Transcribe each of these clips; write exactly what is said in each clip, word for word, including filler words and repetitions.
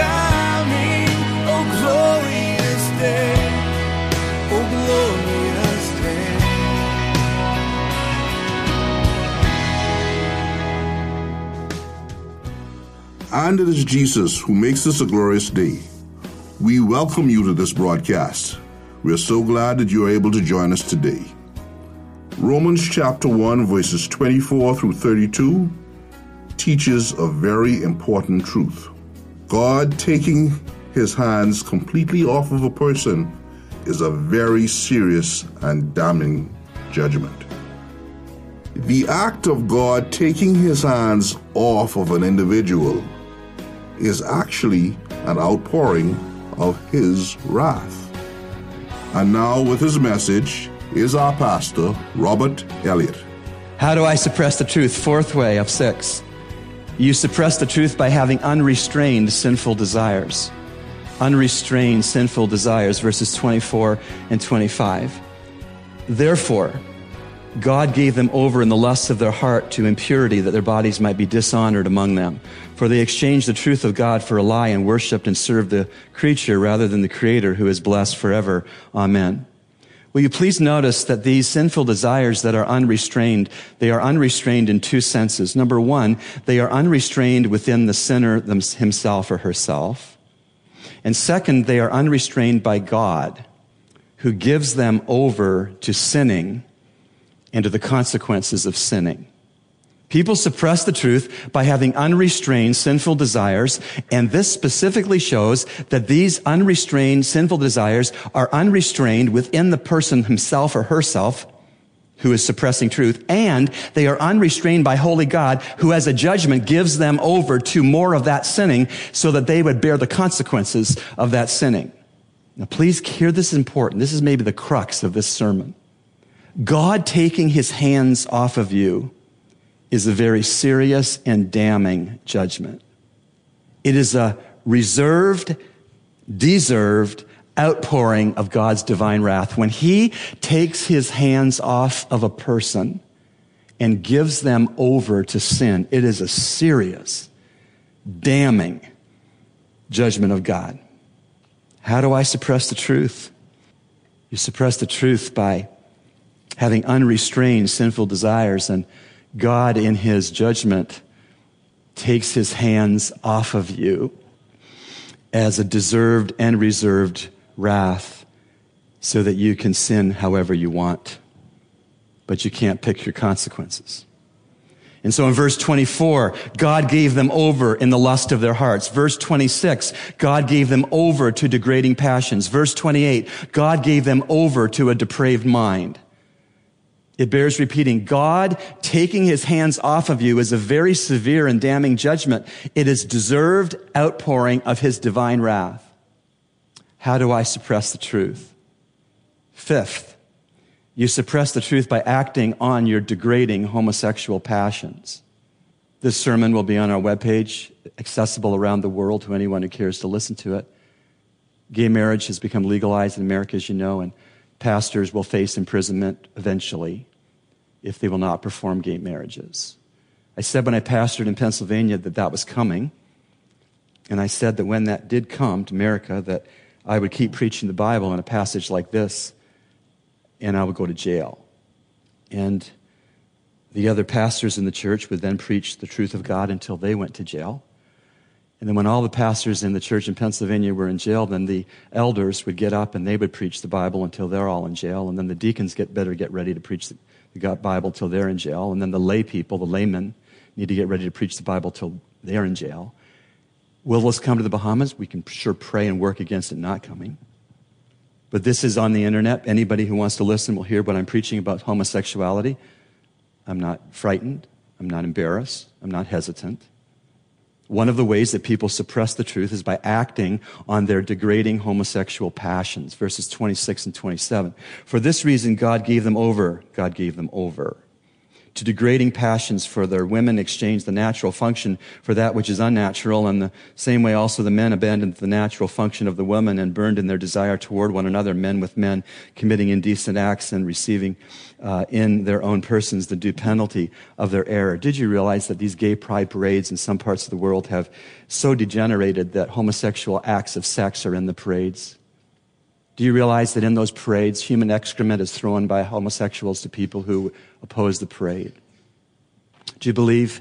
coming, oh glorious day, oh glorious day. And it is Jesus who makes this a glorious day. We welcome you to this broadcast. We are so glad that you are able to join us today. Romans chapter one, verses twenty-four through thirty-two, teaches a very important truth. God taking his hands completely off of a person is a very serious and damning judgment. The act of God taking his hands off of an individual is actually an outpouring of his wrath. And now with his message is our pastor, Robert Elliott. How do I suppress the truth? Fourth way of six. You suppress the truth by having unrestrained sinful desires. Unrestrained sinful desires, verses twenty-four and twenty-five. Therefore, God gave them over in the lusts of their heart to impurity, that their bodies might be dishonored among them. For they exchanged the truth of God for a lie and worshipped and served the creature rather than the Creator, who is blessed forever. Amen. Will you please notice that these sinful desires that are unrestrained, they are unrestrained in two senses. Number one, they are unrestrained within the sinner himself or herself. And second, they are unrestrained by God, who gives them over to sinning and to the consequences of sinning. People suppress the truth by having unrestrained sinful desires, and this specifically shows that these unrestrained sinful desires are unrestrained within the person himself or herself who is suppressing truth, and they are unrestrained by holy God, who as a judgment gives them over to more of that sinning so that they would bear the consequences of that sinning. Now please hear this is important. This is maybe the crux of this sermon. God taking his hands off of you is a very serious and damning judgment. It is a reserved, deserved outpouring of God's divine wrath. When he takes his hands off of a person and gives them over to sin, it is a serious, damning judgment of God. How do I suppress the truth? You suppress the truth by having unrestrained sinful desires, and God in his judgment takes his hands off of you as a deserved and reserved wrath so that you can sin however you want, but you can't pick your consequences. And so in verse twenty-four, God gave them over in the lust of their hearts. Verse twenty-six, God gave them over to degrading passions. Verse twenty-eight, God gave them over to a depraved mind. It bears repeating, God taking his hands off of you is a very severe and damning judgment. It is deserved outpouring of his divine wrath. How do I suppress the truth? Fifth, you suppress the truth by acting on your degrading homosexual passions. This sermon will be on our webpage, accessible around the world to anyone who cares to listen to it. Gay marriage has become legalized in America, as you know, and pastors will face imprisonment eventually if they will not perform gay marriages. I said when I pastored in Pennsylvania that that was coming, and I said that when that did come to America, that I would keep preaching the Bible in a passage like this, and I would go to jail. And the other pastors in the church would then preach the truth of God until they went to jail. And then when all the pastors in the church in Pennsylvania were in jail, then the elders would get up and they would preach the Bible until they're all in jail. And then the deacons get better get ready to preach the Bible till they're in jail. And then the lay people, the laymen, need to get ready to preach the Bible till they're in jail. Will this come to the Bahamas? We can sure pray and work against it not coming. But this is on the internet. Anybody who wants to listen will hear what I'm preaching about homosexuality. I'm not frightened. I'm not embarrassed. I'm not hesitant. One of the ways that people suppress the truth is by acting on their degrading homosexual passions, verses twenty-six and twenty-seven. For this reason, God gave them over. God gave them over to degrading passions for their women exchange the natural function for that which is unnatural, and the same way also the men abandoned the natural function of the woman and burned in their desire toward one another, men with men, committing indecent acts and receiving uh, in their own persons the due penalty of their error. Did you realize that these gay pride parades in some parts of the world have so degenerated that homosexual acts of sex are in the parades? Do you realize that in those parades, human excrement is thrown by homosexuals to people who oppose the parade? Do you believe,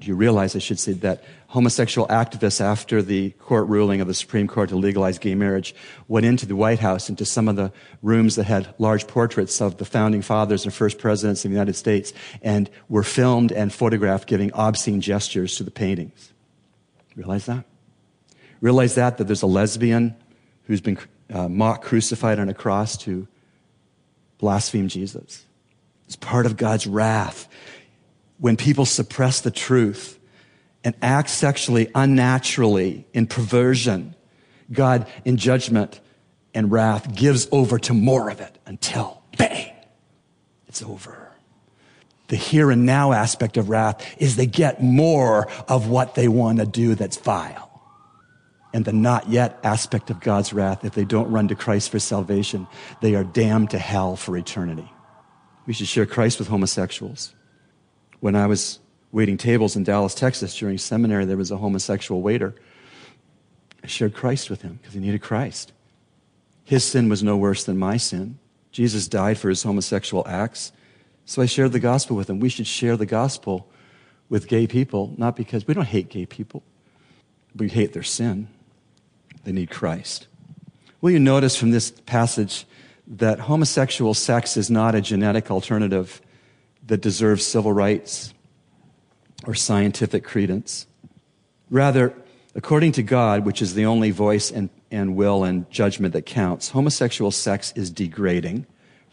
do you realize, I should say, that homosexual activists, after the court ruling of the Supreme Court to legalize gay marriage, went into the White House, into some of the rooms that had large portraits of the founding fathers and first presidents of the United States, and were filmed and photographed giving obscene gestures to the paintings? Realize that? Realize that, that there's a lesbian who's been Uh, mock crucified on a cross to blaspheme Jesus. It's part of God's wrath. When people suppress the truth and act sexually unnaturally in perversion, God in judgment and wrath gives over to more of it until, bang, it's over. The here and now aspect of wrath is they get more of what they want to do that's vile. And the not yet aspect of God's wrath, if they don't run to Christ for salvation, they are damned to hell for eternity. We should share Christ with homosexuals. When I was waiting tables in Dallas, Texas during seminary, there was a homosexual waiter. I shared Christ with him because he needed Christ. His sin was no worse than my sin. Jesus died for his homosexual acts. So I shared the gospel with him. We should share the gospel with gay people, not because we don't hate gay people. We hate their sin. They need Christ. Will you notice from this passage that homosexual sex is not a genetic alternative that deserves civil rights or scientific credence? Rather, according to God, which is the only voice and, and will and judgment that counts, homosexual sex is degrading,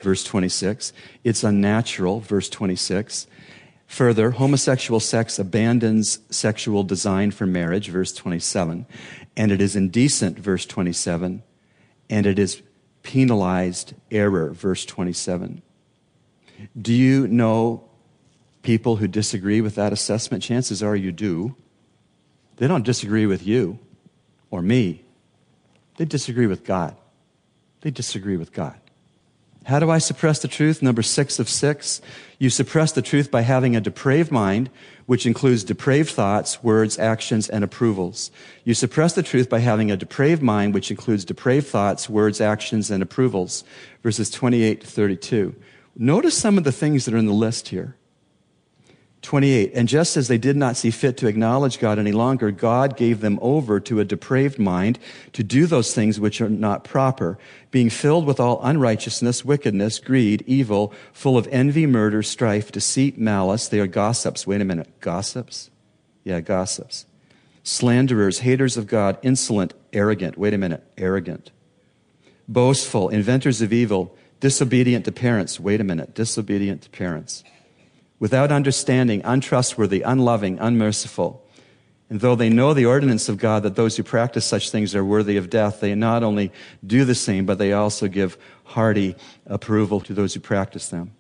verse twenty-six. It's unnatural, verse twenty-six. Further, homosexual sex abandons sexual design for marriage, verse twenty-seven, and it is indecent, verse twenty-seven, and it is penalized error, verse twenty-seven. Do you know people who disagree with that assessment? Chances are you do. They don't disagree with you or me. They disagree with God. They disagree with God. How do I suppress the truth? Number six of six. You suppress the truth by having a depraved mind, which includes depraved thoughts, words, actions, and approvals. You suppress the truth by having a depraved mind, which includes depraved thoughts, words, actions, and approvals. Verses twenty-eight to thirty-two. Notice some of the things that are in the list here. twenty-eight. And just as they did not see fit to acknowledge God any longer, God gave them over to a depraved mind to do those things which are not proper, being filled with all unrighteousness, wickedness, greed, evil, full of envy, murder, strife, deceit, malice. They are gossips. Wait a minute. Gossips? Yeah, gossips. Slanderers, haters of God, insolent, arrogant. Wait a minute. Arrogant. Boastful, inventors of evil, disobedient to parents. Wait a minute. Disobedient to parents. Without understanding, untrustworthy, unloving, unmerciful. And though they know the ordinance of God that those who practice such things are worthy of death, they not only do the same, but they also give hearty approval to those who practice them.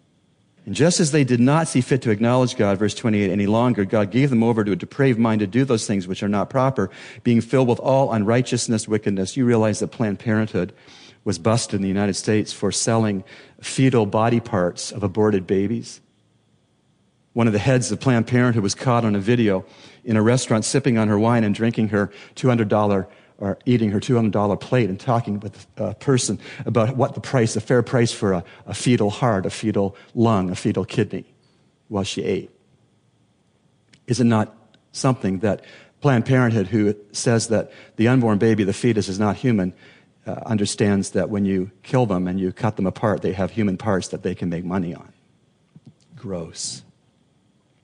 And just as they did not see fit to acknowledge God, verse twenty-eight, any longer, God gave them over to a depraved mind to do those things which are not proper, being filled with all unrighteousness, wickedness. You realize that Planned Parenthood was busted in the United States for selling fetal body parts of aborted babies. One of the heads of Planned Parenthood was caught on a video in a restaurant sipping on her wine and drinking her two hundred dollars or eating her two hundred dollars plate and talking with a person about what the price, a fair price for a, a fetal heart, a fetal lung, a fetal kidney while she ate. Is it not something that Planned Parenthood, who says that the unborn baby, the fetus, is not human, uh, understands that when you kill them and you cut them apart, they have human parts that they can make money on? Gross.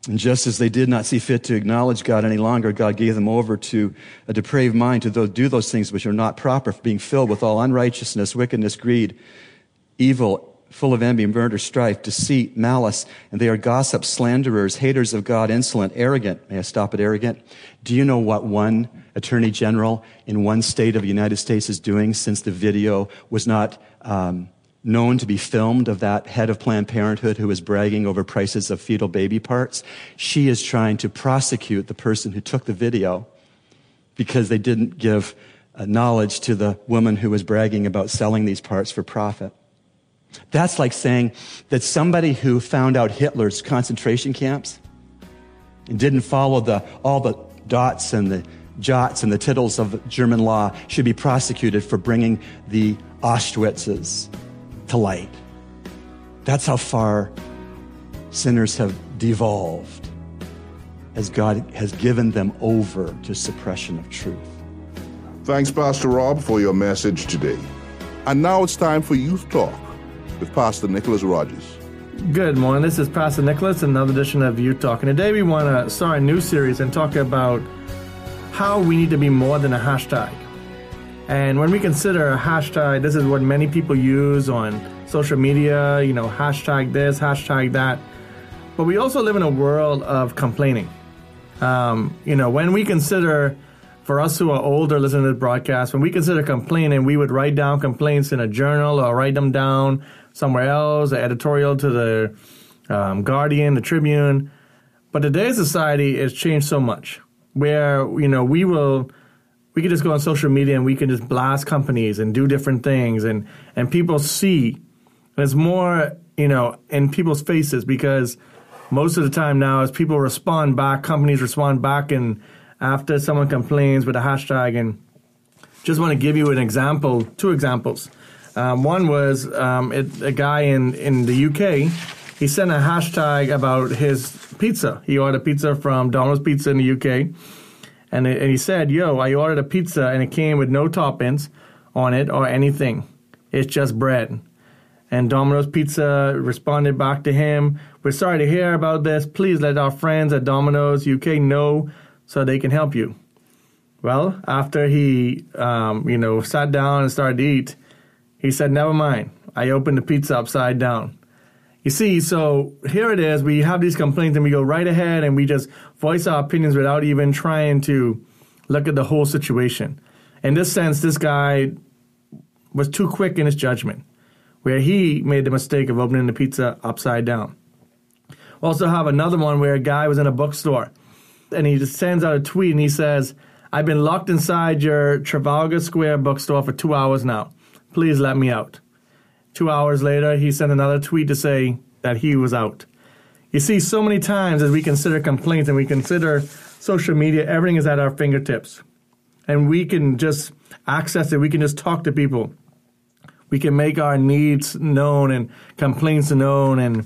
And just as they did not see fit to acknowledge God any longer, God gave them over to a depraved mind to do those things which are not proper, being filled with all unrighteousness, wickedness, greed, evil, full of envy, murder, strife, deceit, malice. And they are gossips, slanderers, haters of God, insolent, arrogant. May I stop at arrogant? Do you know what one attorney general in one state of the United States is doing since the video was not um, known to be filmed of that head of Planned Parenthood who was bragging over prices of fetal baby parts. She is trying to prosecute the person who took the video because they didn't give knowledge to the woman who was bragging about selling these parts for profit. That's like saying that somebody who found out Hitler's concentration camps and didn't follow the all the dots and the jots and the tittles of German law should be prosecuted for bringing the Auschwitzes to light. That's how far sinners have devolved as God has given them over to suppression of truth. Thanks, Pastor Rob, for your message today. And now it's time for Youth Talk with Pastor Nicholas Rogers. Good morning. This is Pastor Nicholas, another edition of Youth Talk. And today we want to start a new series and talk about how we need to be more than a hashtag. And when we consider a hashtag, this is what many people use on social media, you know, hashtag this, hashtag that. But we also live in a world of complaining. Um, you know, when we consider, for us who are older listening to this broadcast, when we consider complaining, we would write down complaints in a journal or write them down somewhere else, an editorial to the um, Guardian, the Tribune. But today's society has changed so much where, you know, we will, we can just go on social media and we can just blast companies and do different things. And, and people see, and it's more, you know, in people's faces, because most of the time now as people respond back, companies respond back and after someone complains with a hashtag. And just want to give you an example, two examples. Um, one was um, it, a guy in, in the U K, he sent a hashtag about his pizza. He ordered pizza from Domino's Pizza in the U K. And, it, and he said, yo, I ordered a pizza and it came with no toppings on it or anything. It's just bread. And Domino's Pizza responded back to him, we're sorry to hear about this. Please let our friends at Domino's U K know so they can help you. Well, after he, um, you know, sat down and started to eat, he said, never mind. I opened the pizza upside down. You see, so here it is. We have these complaints and we go right ahead and we just voice our opinions without even trying to look at the whole situation. In this sense, this guy was too quick in his judgment, where he made the mistake of opening the pizza upside down. We also have another one where a guy was in a bookstore and he just sends out a tweet and he says, I've been locked inside your Trafalgar Square bookstore for two hours now. Please let me out. Two hours later, he sent another tweet to say that he was out. You see, so many times as we consider complaints and we consider social media, everything is at our fingertips. And we can just access it. We can just talk to people. We can make our needs known and complaints known. And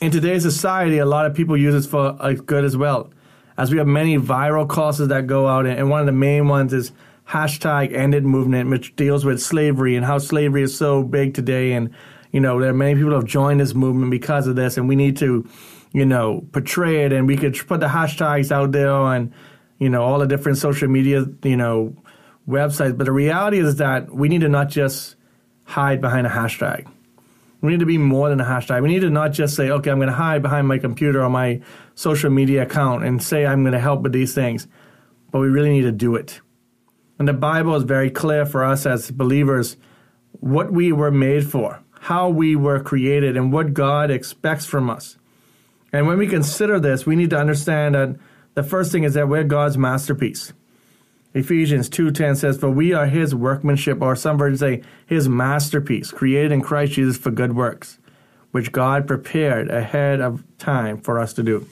in today's society, a lot of people use it for good as well, as we have many viral causes that go out. And one of the main ones is hashtag ended movement, which deals with slavery and how slavery is so big today. And, you know, there are many people who have joined this movement because of this, and we need to, you know, portray it. And we could put the hashtags out there on, you know, all the different social media, you know, websites. But the reality is that we need to not just hide behind a hashtag. We need to be more than a hashtag. We need to not just say, okay, I'm going to hide behind my computer or my social media account and say I'm going to help with these things. But we really need to do it. And the Bible is very clear for us as believers what we were made for, how we were created, and what God expects from us. And when we consider this, we need to understand that the first thing is that we're God's masterpiece. Ephesians two ten says, for we are his workmanship, or some versions say his masterpiece, created in Christ Jesus for good works, which God prepared ahead of time for us to do.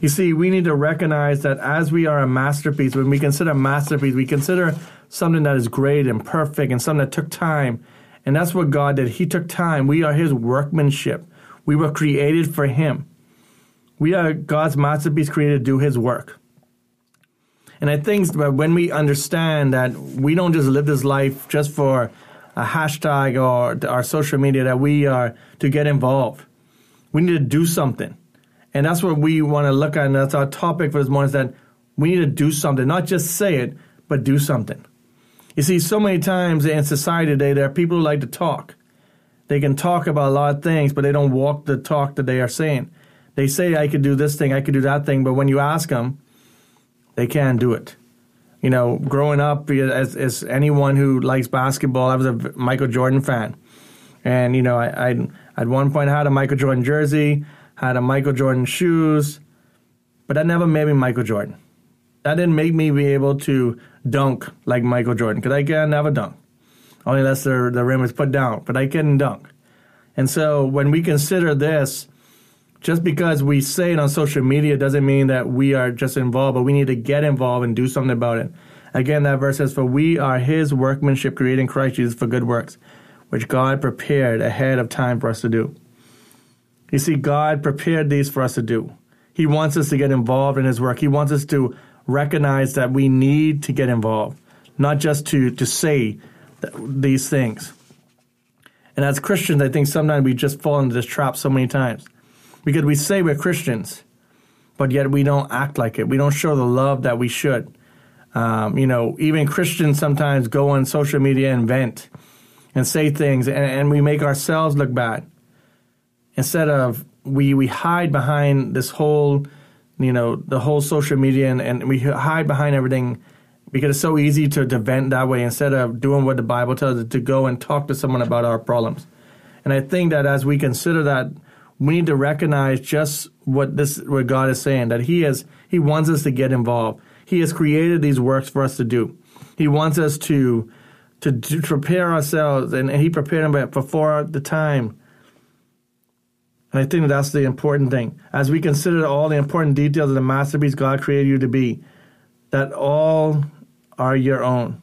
You see, we need to recognize that as we are a masterpiece, when we consider masterpiece, we consider something that is great and perfect and something that took time. And that's what God did. He took time. We are his workmanship. We were created for him. We are God's masterpiece created to do his work. And I think that when we understand that we don't just live this life just for a hashtag or our social media, that we are to get involved. We need to do something. And that's what we want to look at, and that's our topic for this morning, is that we need to do something. Not just say it, but do something. You see, so many times in society today, there are people who like to talk. They can talk about a lot of things, but they don't walk the talk that they are saying. They say, I could do this thing, I could do that thing, but when you ask them, they can't do it. You know, growing up, as, as anyone who likes basketball, I was a Michael Jordan fan. And, you know, I, I at one point I had a Michael Jordan jersey, had a Michael Jordan shoes, but that never made me Michael Jordan. That didn't make me be able to dunk like Michael Jordan, because I can never dunk, only unless the, the rim is put down, but I couldn't dunk. And so when we consider this, just because we say it on social media doesn't mean that we are just involved, but we need to get involved and do something about it. Again, that verse says, "For we are his workmanship, created in Christ Jesus for good works, which God prepared ahead of time for us to do." You see, God prepared these for us to do. He wants us to get involved in his work. He wants us to recognize that we need to get involved, not just to, to say th- these things. And as Christians, I think sometimes we just fall into this trap so many times, because we say we're Christians, but yet we don't act like it. We don't show the love that we should. Um, you know, even Christians sometimes go on social media and vent and say things, and, and we make ourselves look bad. Instead of, we, we hide behind this whole, you know, the whole social media, and, and we hide behind everything because it's so easy to, to vent that way instead of doing what the Bible tells us, to go and talk to someone about our problems. And I think that as we consider that, we need to recognize just what this, what God is saying, that he is, he wants us to get involved. He has created these works for us to do. He wants us to, to, to prepare ourselves, and he prepared them before the time. And I think that's the important thing. As we consider all the important details of the masterpiece God created you to be, that all are your own.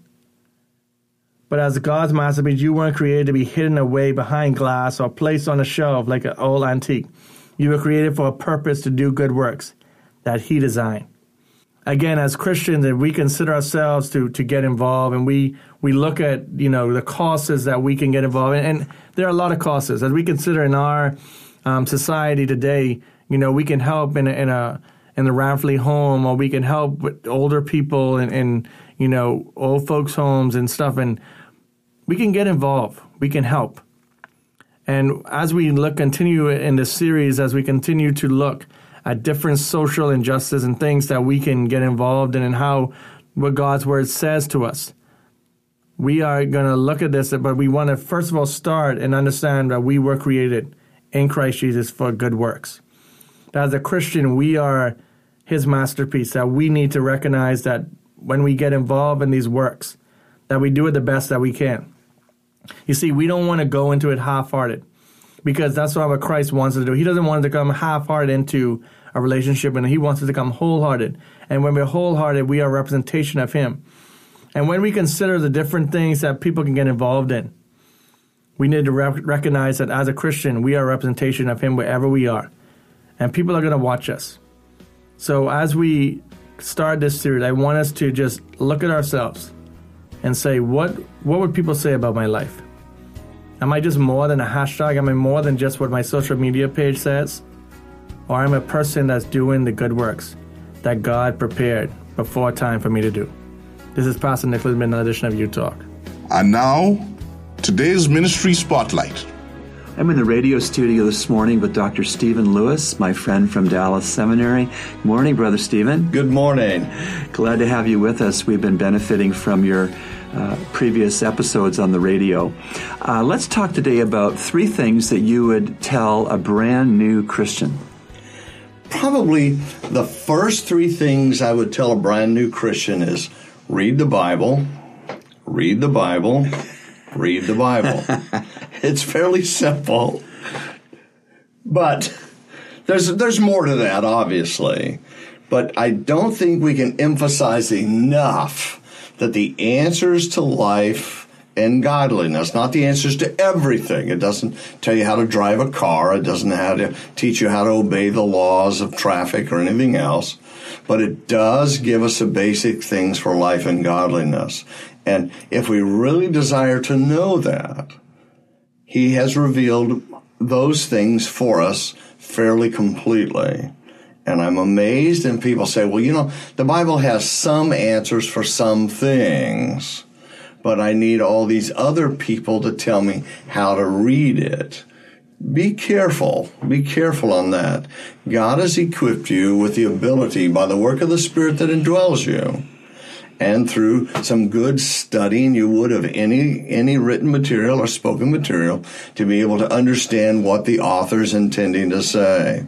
But as God's masterpiece, you weren't created to be hidden away behind glass or placed on a shelf like an old antique. You were created for a purpose, to do good works that he designed. Again, as Christians, if we consider ourselves to, to get involved, and we, we look at, you know, the causes that we can get involved in, and there are a lot of causes. As we consider in our um, society today, you know, we can help in a, in a in the Ramfley home, or we can help with older people and, and, you know, old folks' homes and stuff, and we can get involved. We can help. And as we look, continue in this series, as we continue to look at different social injustice and things that we can get involved in, and how, what God's word says to us, we are going to look at this, but we want to first of all start and understand that we were created in Christ Jesus for good works. That as a Christian, we are his masterpiece, that we need to recognize that when we get involved in these works, that we do it the best that we can. You see, we don't want to go into it half-hearted, because that's not what Christ wants us to do. He doesn't want us to come half-hearted into a relationship, and he wants us to come wholehearted. And when we're wholehearted, we are a representation of him. And when we consider the different things that people can get involved in, we need to re- recognize that as a Christian, we are a representation of him wherever we are. And people are going to watch us. So as we start this series, I want us to just look at ourselves and say, what what would people say about my life? Am I just more than a hashtag? Am I more than just what my social media page says? Or am I a person that's doing the good works that God prepared before time for me to do? This is Pastor Nicholas with another edition of You Talk. And now, today's Ministry Spotlight. I'm in the radio studio this morning with Doctor Stephen Lewis, my friend from Dallas Seminary. Good morning, Brother Stephen. Good morning. Glad to have you with us. We've been benefiting from your uh, previous episodes on the radio. Uh, let's talk today about three things that you would tell a brand new Christian. Probably the first three things I would tell a brand new Christian is read the Bible, read the Bible, read the Bible. It's fairly simple, but there's there's more to that, obviously. But I don't think we can emphasize enough that the answers to life and godliness, not the answers to everything. It doesn't tell you how to drive a car. It doesn't how to teach you how to obey the laws of traffic or anything else. But it does give us the basic things for life and godliness. And if we really desire to know that, he has revealed those things for us fairly completely. And I'm amazed, and people say, well, you know, the Bible has some answers for some things, but I need all these other people to tell me how to read it. Be careful. Be careful on that. God has equipped you with the ability by the work of the Spirit that indwells you. and through some good studying you would of any any written material or spoken material to be able to understand what the author's intending to say.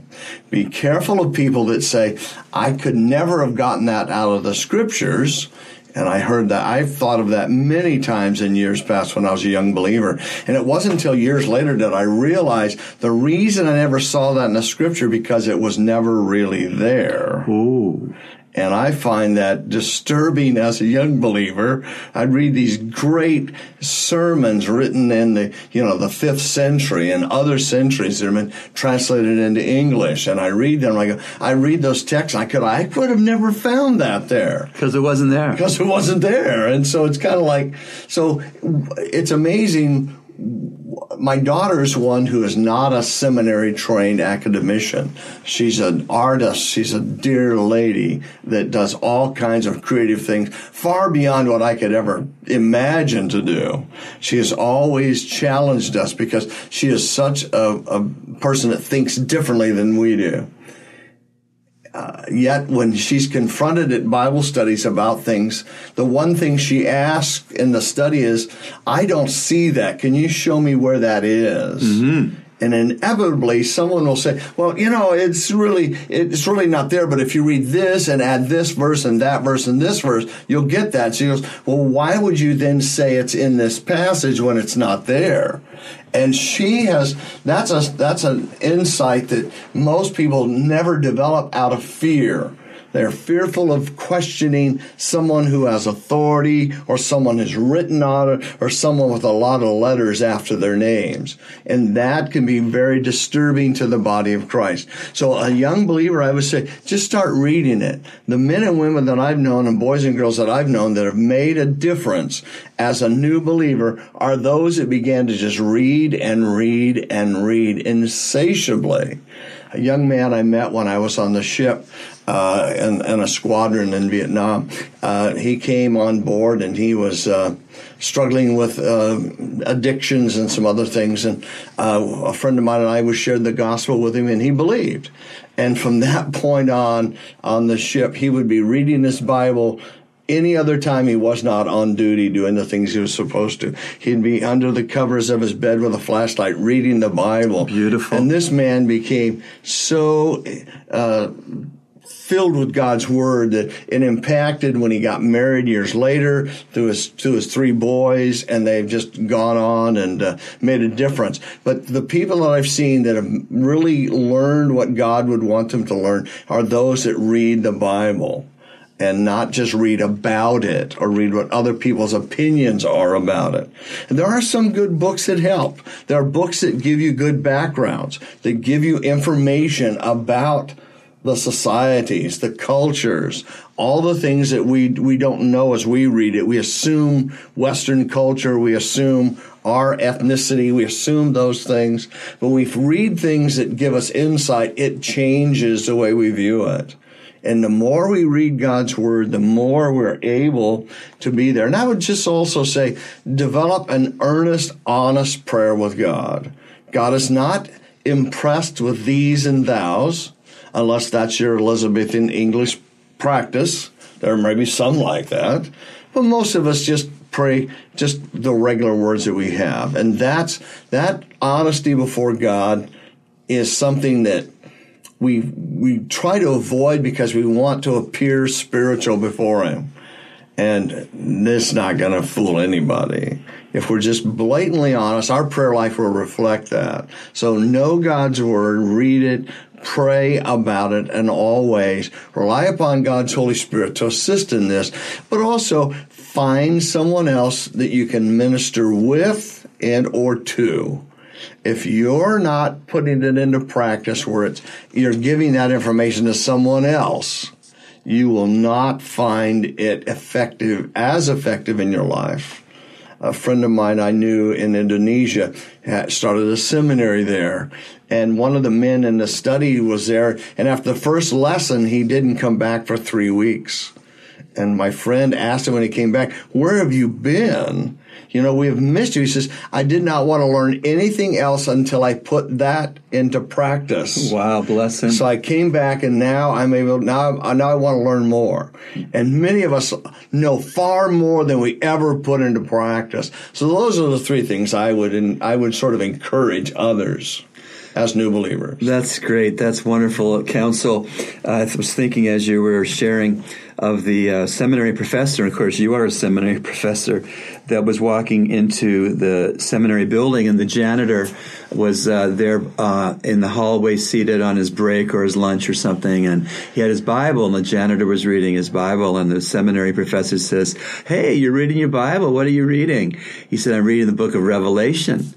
Be careful of people that say, I could never have gotten that out of the Scriptures. And I heard that. I've thought of that many times in years past when I was a young believer. And it wasn't until years later that I realized the reason I never saw that in the Scripture because it was never really there. Ooh. And I find that disturbing as a young believer. I'd read these great sermons written in the, you know, the fifth century and other centuries that have been translated into English. And I read them. I go, I read those texts. I could, I could have never found that there. Because it wasn't there. Because it wasn't there. And so it's kind of like, so it's amazing. My daughter's one who is not a seminary-trained academician. She's an artist. She's a dear lady that does all kinds of creative things far beyond what I could ever imagine to do. She has always challenged us because she is such a, a person that thinks differently than we do. Uh, yet when she's confronted at Bible studies about things, the one thing she asks in the study is, I don't see that. Can you show me where that is? Mm-hmm. And inevitably someone will say, well, you know, it's really, it's really not there. But if you read this and add this verse and that verse and this verse, you'll get that. She goes, well, why would you then say it's in this passage when it's not there? And she has, that's a, that's an insight that most people never develop out of fear. They're fearful of questioning someone who has authority or someone who's written on it or someone with a lot of letters after their names. And that can be very disturbing to the body of Christ. So a young believer, I would say, just start reading it. The men and women that I've known and boys and girls that I've known that have made a difference as a new believer are those that began to just read and read and read insatiably. A young man I met when I was on the ship uh, in, in a squadron in Vietnam, uh, he came on board and he was uh, struggling with uh, addictions and some other things. And uh, a friend of mine and I was shared the gospel with him, and he believed. And from that point on, on the ship, he would be reading his Bible. Any other time he was not on duty doing the things he was supposed to. He'd be under the covers of his bed with a flashlight reading the Bible. Beautiful. And this man became so uh, filled with God's Word that it impacted when he got married years later to his, to his three boys, and they've just gone on and uh, made a difference. But the people that I've seen that have really learned what God would want them to learn are those that read the Bible. And not just read about it or read what other people's opinions are about it. And there are some good books that help. There are books that give you good backgrounds, that give you information about the societies, the cultures, all the things that we we don't know as we read it. We assume Western culture. We assume our ethnicity. We assume those things. But we read things that give us insight. It changes the way we view it. And the more we read God's Word, the more we're able to be there. And I would just also say, develop an earnest, honest prayer with God. God is not impressed with these and thous, unless that's your Elizabethan English practice. There may be some like that. But most of us just pray just the regular words that we have. And that's that honesty before God is something that We we try to avoid because we want to appear spiritual before him. And it's not going to fool anybody. If we're just blatantly honest, our prayer life will reflect that. So know God's Word, read it, pray about it, and always rely upon God's Holy Spirit to assist in this. But also find someone else that you can minister with and or to. If you're not putting it into practice where it's, you're giving that information to someone else, you will not find it effective, as effective in your life. A friend of mine I knew in Indonesia had started a seminary there, and one of the men in the study was there, and after the first lesson, he didn't come back for three weeks. And my friend asked him when he came back, where have you been? You know, we have missed you. He says, I did not want to learn anything else until I put that into practice. Wow, bless him. So I came back, and now I'm able, now, now I want to learn more. And many of us know far more than we ever put into practice. So those are the three things I would, I would sort of encourage others as new believers. That's great. That's wonderful counsel. Uh, I was thinking as you were sharing of the uh, seminary professor, and of course you are a seminary professor, that was walking into the seminary building, and the janitor was uh, there uh, in the hallway seated on his break or his lunch or something, and he had his Bible, and the janitor was reading his Bible, and the seminary professor says, hey, you're reading your Bible. What are you reading? He said, I'm reading the book of Revelation.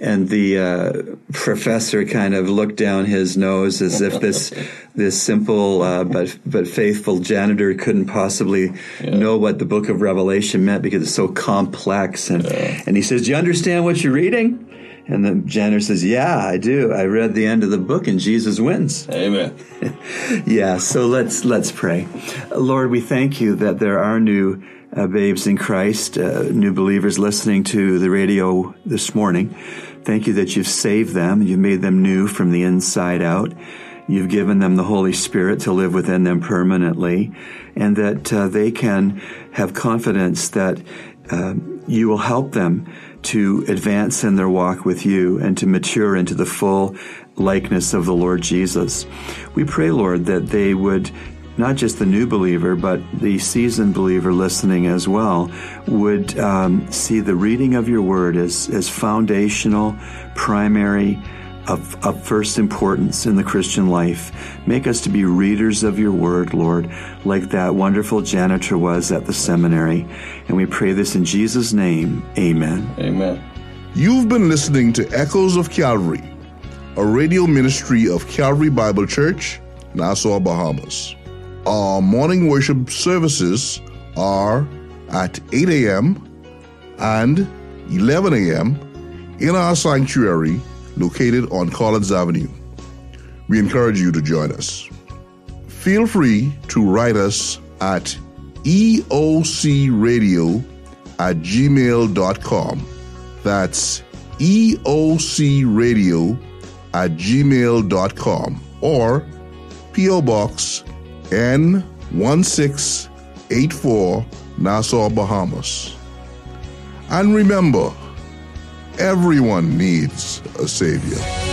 And the uh, professor kind of looked down his nose as if this this simple uh, but but faithful janitor couldn't possibly yeah. know what the book of Revelation meant because it's so complex. And, yeah. and he says, do you understand what you're reading? And the janitor says, yeah, I do. I read the end of the book, and Jesus wins. Amen. yeah, so let's let's pray. Lord, we thank you that there are new uh, babes in Christ, uh, new believers listening to the radio this morning. Thank you that you've saved them. You've made them new from the inside out. You've given them the Holy Spirit to live within them permanently, and that uh, they can have confidence that uh, you will help them to advance in their walk with you and to mature into the full likeness of the Lord Jesus. We pray, Lord, that they would, not just the new believer, but the seasoned believer listening as well, would um, see the reading of your word as, as foundational, primary, of, of first importance in the Christian life. Make us to be readers of your word, Lord, like that wonderful janitor was at the seminary. And we pray this in Jesus' name. Amen. Amen. You've been listening to Echoes of Calvary, a radio ministry of Calvary Bible Church, Nassau, Bahamas. Our morning worship services are at eight a.m. and eleven a.m. in our sanctuary located on Collins Avenue. We encourage you to join us. Feel free to write us at eocradio at gmail dot com. That's eocradio at gmail dot com or P O. Box N one six eight four, Nassau, Bahamas. And remember, everyone needs a savior.